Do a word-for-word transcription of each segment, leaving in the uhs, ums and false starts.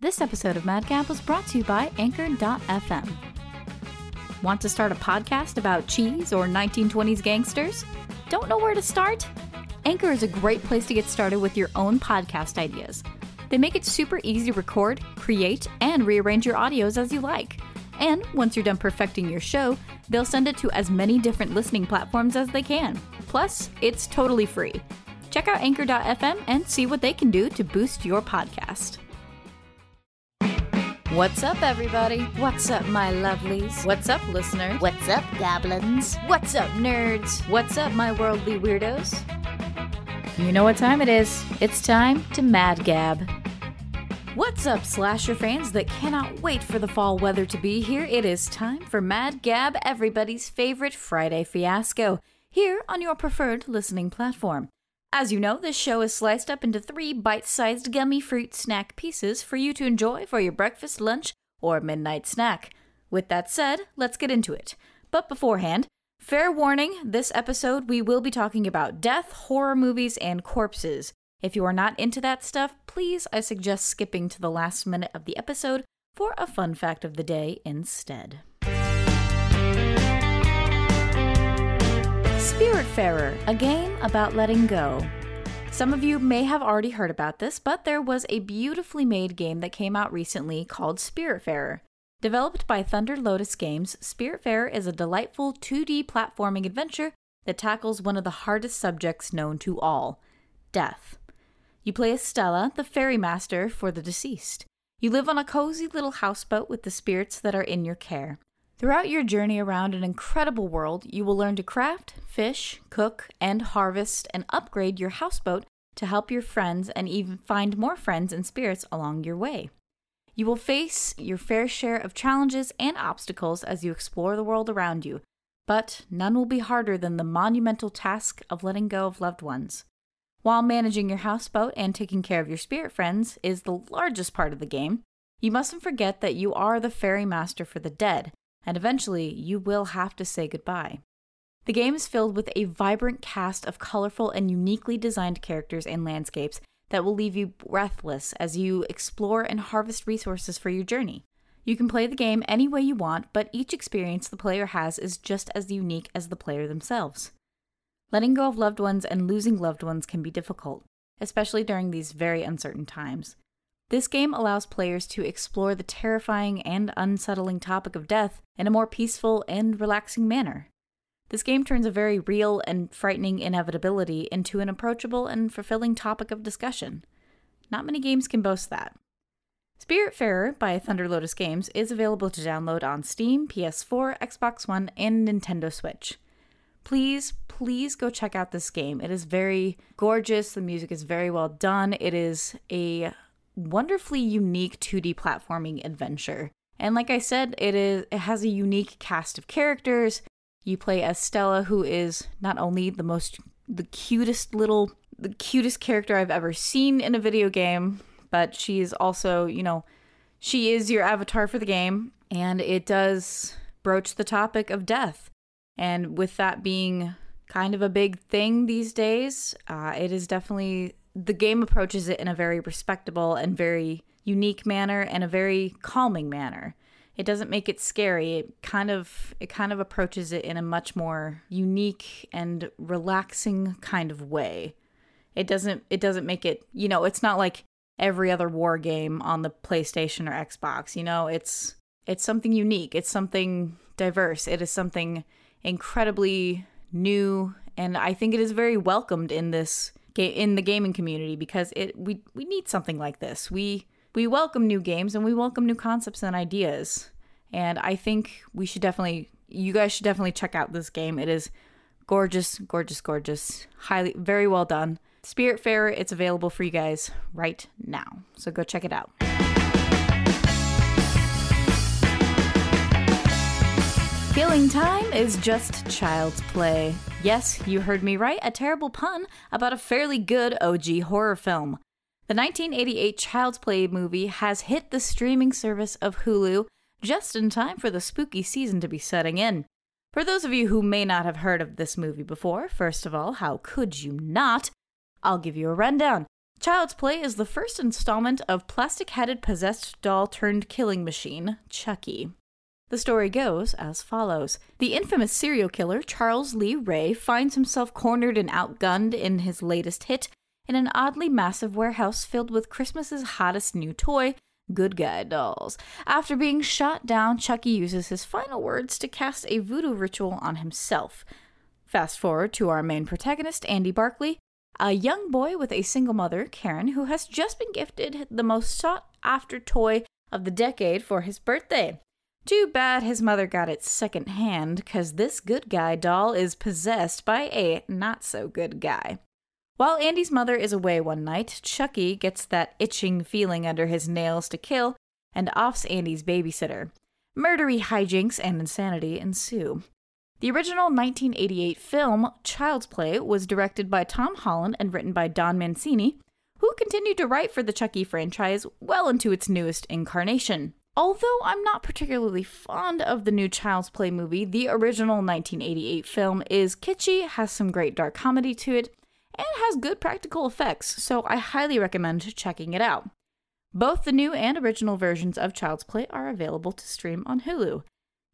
This episode of MadGab was brought to you by Anchor dot f m. Want to start a podcast about cheese or nineteen twenties gangsters? Don't know where to start? Anchor is a great place to get started with your own podcast ideas. They make it super easy to record, create, and rearrange your audios as you like. And once you're done perfecting your show, they'll send it to as many different listening platforms as they can. Plus, it's totally free. Check out Anchor dot f m and see what they can do to boost your podcast. What's up, everybody? What's up, my lovelies? What's up, listener? What's up, goblins? What's up, nerds? What's up, my worldly weirdos? You know what time it is. It's time to MadGab. What's up, slasher fans that cannot wait for the fall weather to be here? It is time for MadGab, everybody's favorite Friday fiasco, here on your preferred listening platform. As you know, this show is sliced up into three bite-sized gummy fruit snack pieces for you to enjoy for your breakfast, lunch, or midnight snack. With that said, let's get into it. But beforehand, fair warning, this episode we will be talking about death, horror movies, and corpses. If you are not into that stuff, please, I suggest skipping to the last minute of the episode for a fun fact of the day instead. Spiritfarer, a game about letting go. Some of you may have already heard about this, but there was a beautifully made game that came out recently called Spiritfarer. Developed by Thunder Lotus Games, Spiritfarer is a delightful two D platforming adventure that tackles one of the hardest subjects known to all, death. You play as Stella, the fairy master for the deceased. You live on a cozy little houseboat with the spirits that are in your care. Throughout your journey around an incredible world, you will learn to craft, fish, cook, and harvest and upgrade your houseboat to help your friends and even find more friends and spirits along your way. You will face your fair share of challenges and obstacles as you explore the world around you, but none will be harder than the monumental task of letting go of loved ones. While managing your houseboat and taking care of your spirit friends is the largest part of the game, you mustn't forget that you are the fairy master for the dead, and eventually you will have to say goodbye. The game is filled with a vibrant cast of colorful and uniquely designed characters and landscapes that will leave you breathless as you explore and harvest resources for your journey. You can play the game any way you want, but each experience the player has is just as unique as the player themselves. Letting go of loved ones and losing loved ones can be difficult, especially during these very uncertain times. This game allows players to explore the terrifying and unsettling topic of death in a more peaceful and relaxing manner. This game turns a very real and frightening inevitability into an approachable and fulfilling topic of discussion. Not many games can boast that. Spiritfarer by Thunder Lotus Games is available to download on Steam, P S four, Xbox One, and Nintendo Switch. Please, please go check out this game. It is very gorgeous. The music is very well done. It is a wonderfully unique two D platforming adventure. And like I said, it is it has a unique cast of characters. You play as Stella, who is not only the most the cutest little the cutest character I've ever seen in a video game, but she is also, you know, she is your avatar for the game, and it does broach the topic of death. And with that being kind of a big thing these days, uh, it is definitely the game approaches it in a very respectable and very unique manner and a very calming manner. It doesn't make it scary. It kind of it kind of approaches it in a much more unique and relaxing kind of way. It doesn't it doesn't make it, you know, it's not like every other war game on the PlayStation or Xbox, you know, it's it's something unique. It's something diverse. It is something incredibly new, and I think it is very welcomed in this in the gaming community, because it we, we need something like this. We we welcome new games, and we welcome new concepts and ideas. And I think we should definitely, you guys should definitely check out this game. It is gorgeous, gorgeous, gorgeous. Highly, very well done. Spiritfarer, it's available for you guys right now. So go check it out. Killing time is just child's play. Yes, you heard me right, a terrible pun about a fairly good O G horror film. The nineteen eighty-eight Child's Play movie has hit the streaming service of Hulu just in time for the spooky season to be setting in. For those of you who may not have heard of this movie before, first of all, how could you not? I'll give you a rundown. Child's Play is the first installment of plastic-headed possessed doll-turned-killing machine, Chucky. The story goes as follows. The infamous serial killer, Charles Lee Ray, finds himself cornered and outgunned in his latest hit in an oddly massive warehouse filled with Christmas's hottest new toy, Good Guy Dolls. After being shot down, Chucky uses his final words to cast a voodoo ritual on himself. Fast forward to our main protagonist, Andy Barclay, a young boy with a single mother, Karen, who has just been gifted the most sought-after toy of the decade for his birthday. Too bad his mother got it secondhand, 'cause this good guy doll is possessed by a not-so-good guy. While Andy's mother is away one night, Chucky gets that itching feeling under his nails to kill and offs Andy's babysitter. Murdery hijinks and insanity ensue. The original nineteen eighty-eight film, Child's Play, was directed by Tom Holland and written by Don Mancini, who continued to write for the Chucky franchise well into its newest incarnation. Although I'm not particularly fond of the new Child's Play movie, the original nineteen eighty-eight film is kitschy, has some great dark comedy to it, and has good practical effects, so I highly recommend checking it out. Both the new and original versions of Child's Play are available to stream on Hulu.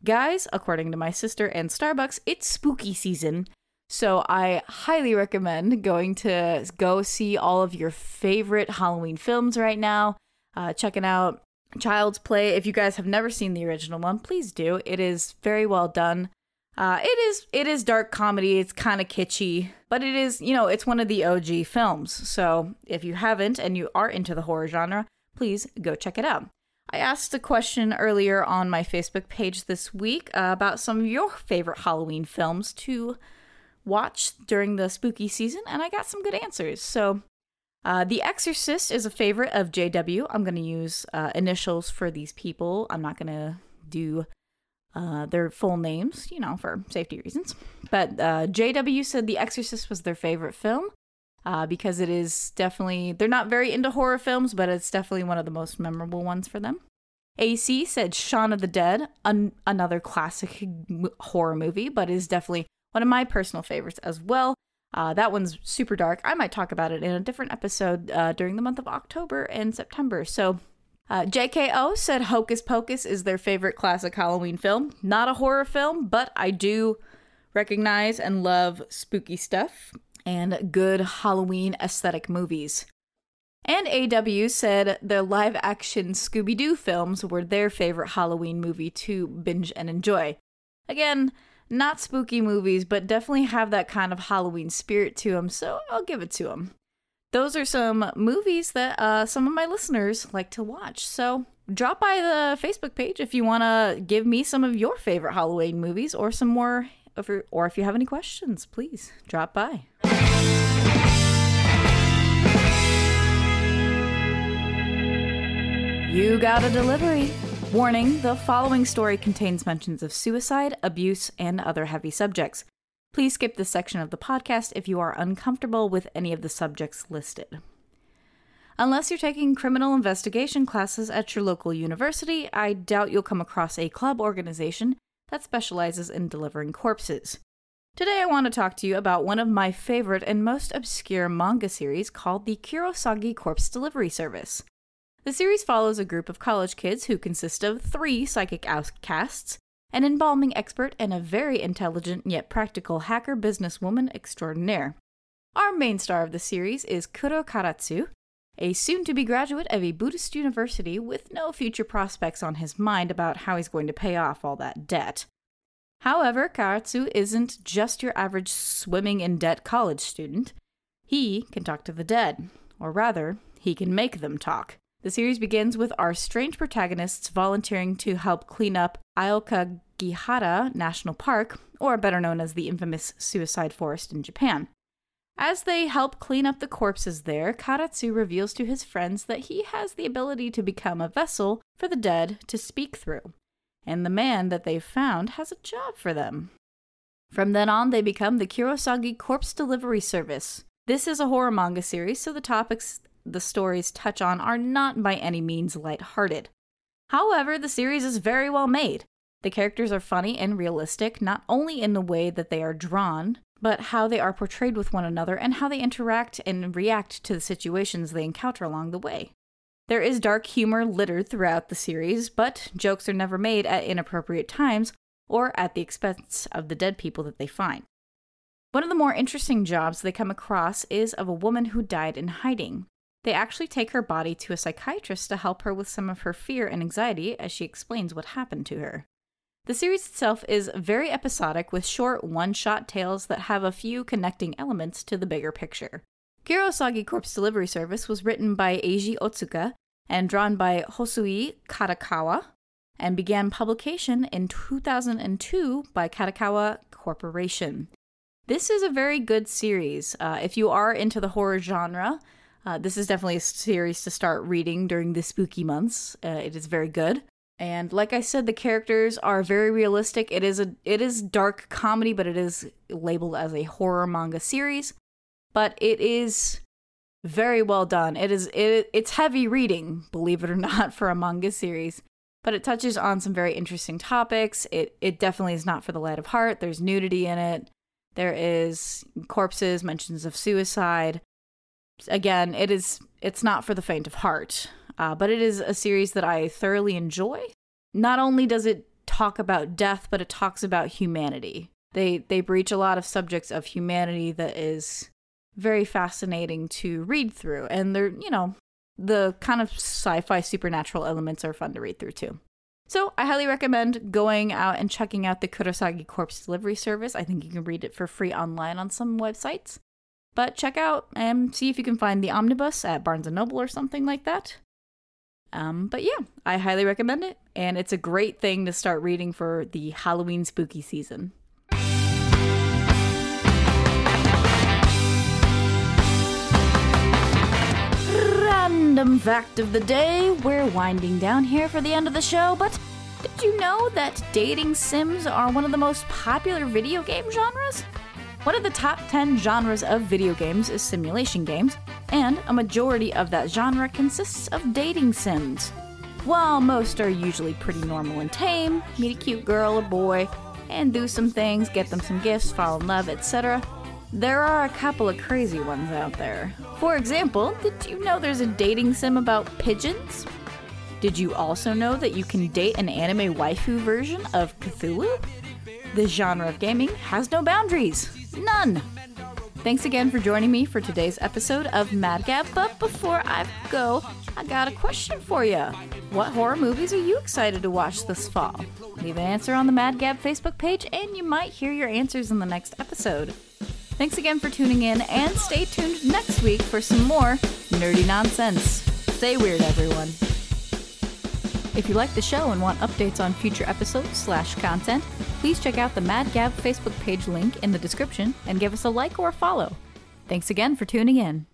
Guys, according to my sister and Starbucks, it's spooky season, so I highly recommend going to go see all of your favorite Halloween films right now, uh, checking out Child's Play. If you guys have never seen the original one, please do. It is very well done. Uh, it is it is dark comedy, it's kind of kitschy, but it is, you know, it's one of the O G films, so if you haven't and you are into the horror genre, please go check it out. I asked a question earlier on my Facebook page this week uh, about some of your favorite Halloween films to watch during the spooky season, and I got some good answers. So, uh, The Exorcist is a favorite of J W. I'm going to use uh, initials for these people. I'm not going to do... Uh, their full names, you know, for safety reasons. But uh, J W said The Exorcist was their favorite film uh, because it is definitely, they're not very into horror films, but it's definitely one of the most memorable ones for them. A C said Shaun of the Dead, an- another classic m- horror movie, but is definitely one of my personal favorites as well. Uh, that one's super dark. I might talk about it in a different episode uh, during the month of October and September. So Uh, J K O said Hocus Pocus is their favorite classic Halloween film. Not a horror film, but I do recognize and love spooky stuff and good Halloween aesthetic movies. And A W said their live-action Scooby-Doo films were their favorite Halloween movie to binge and enjoy. Again, not spooky movies, but definitely have that kind of Halloween spirit to them, so I'll give it to them. Those are some movies that uh, some of my listeners like to watch. So drop by the Facebook page if you want to give me some of your favorite Halloween movies or some more, or if you have any questions, please drop by. You got a delivery. Warning, the following story contains mentions of suicide, abuse, and other heavy subjects. Please skip this section of the podcast if you are uncomfortable with any of the subjects listed. Unless you're taking criminal investigation classes at your local university, I doubt you'll come across a club organization that specializes in delivering corpses. Today I want to talk to you about one of my favorite and most obscure manga series called the Kurosagi Corpse Delivery Service. The series follows a group of college kids who consist of three psychic outcasts, an embalming expert, and a very intelligent yet practical hacker businesswoman extraordinaire. Our main star of the series is Kuro Karatsu, a soon-to-be graduate of a Buddhist university with no future prospects on his mind about how he's going to pay off all that debt. However, Karatsu isn't just your average swimming-in-debt college student. He can talk to the dead, or rather, he can make them talk. The series begins with our strange protagonists volunteering to help clean up Aokagihara National Park, or better known as the infamous suicide forest in Japan. As they help clean up the corpses there, Karatsu reveals to his friends that he has the ability to become a vessel for the dead to speak through, and the man that they've found has a job for them. From then on, they become the Kurosagi Corpse Delivery Service. This is a horror manga series, so the topics the stories touch on are not by any means lighthearted. However, the series is very well made. The characters are funny and realistic, not only in the way that they are drawn, but how they are portrayed with one another and how they interact and react to the situations they encounter along the way. There is dark humor littered throughout the series, but jokes are never made at inappropriate times or at the expense of the dead people that they find. One of the more interesting jobs they come across is of a woman who died in hiding. They actually take her body to a psychiatrist to help her with some of her fear and anxiety as she explains what happened to her. The series itself is very episodic with short one-shot tales that have a few connecting elements to the bigger picture. Kurosagi Corpse Delivery Service was written by Eiji Otsuka and drawn by Hosui Katakawa and began publication in two thousand two by Kadokawa Corporation. This is a very good series. Uh, if you are into the horror genre, uh, this is definitely a series to start reading during the spooky months. Uh, it is very good. And like I said, the characters are very realistic. It is a it is dark comedy, but it is labeled as a horror manga series. But it is very well done. It is it it's heavy reading, believe it or not, for a manga series. But it touches on some very interesting topics. It it definitely is not for the light of heart. There's nudity in it. There is corpses, mentions of suicide. Again, it is it's not for the faint of heart. Uh, but it is a series that I thoroughly enjoy. Not only does it talk about death, but it talks about humanity. They they breach a lot of subjects of humanity that is very fascinating to read through. And they're, you know, the kind of sci-fi supernatural elements are fun to read through too. So I highly recommend going out and checking out the Kurosagi Corpse Delivery Service. I think you can read it for free online on some websites. But check out and see if you can find the omnibus at Barnes and Noble or something like that. Um, but yeah, I highly recommend it, and it's a great thing to start reading for the Halloween spooky season. Random fact of the day. We're winding down here for the end of the show, but did you know that dating sims are one of the most popular video game genres? One of the top ten genres of video games is simulation games, and a majority of that genre consists of dating sims. While most are usually pretty normal and tame, meet a cute girl or boy, and do some things, get them some gifts, fall in love, et cetera, there are a couple of crazy ones out there. For example, did you know there's a dating sim about pigeons? Did you also know that you can date an anime waifu version of Cthulhu? This genre of gaming has no boundaries. None. Thanks again for joining me for today's episode of MadGab, but before I go, I got a question for you. What horror movies are you excited to watch this fall? Leave an answer on the MadGab Facebook page, and you might hear your answers in the next episode. Thanks again for tuning in, and stay tuned next week for some more nerdy nonsense. Stay weird, everyone. If you like the show and want updates on future episodes slash content, please check out the MadGab Facebook page link in the description and give us a like or a follow. Thanks again for tuning in.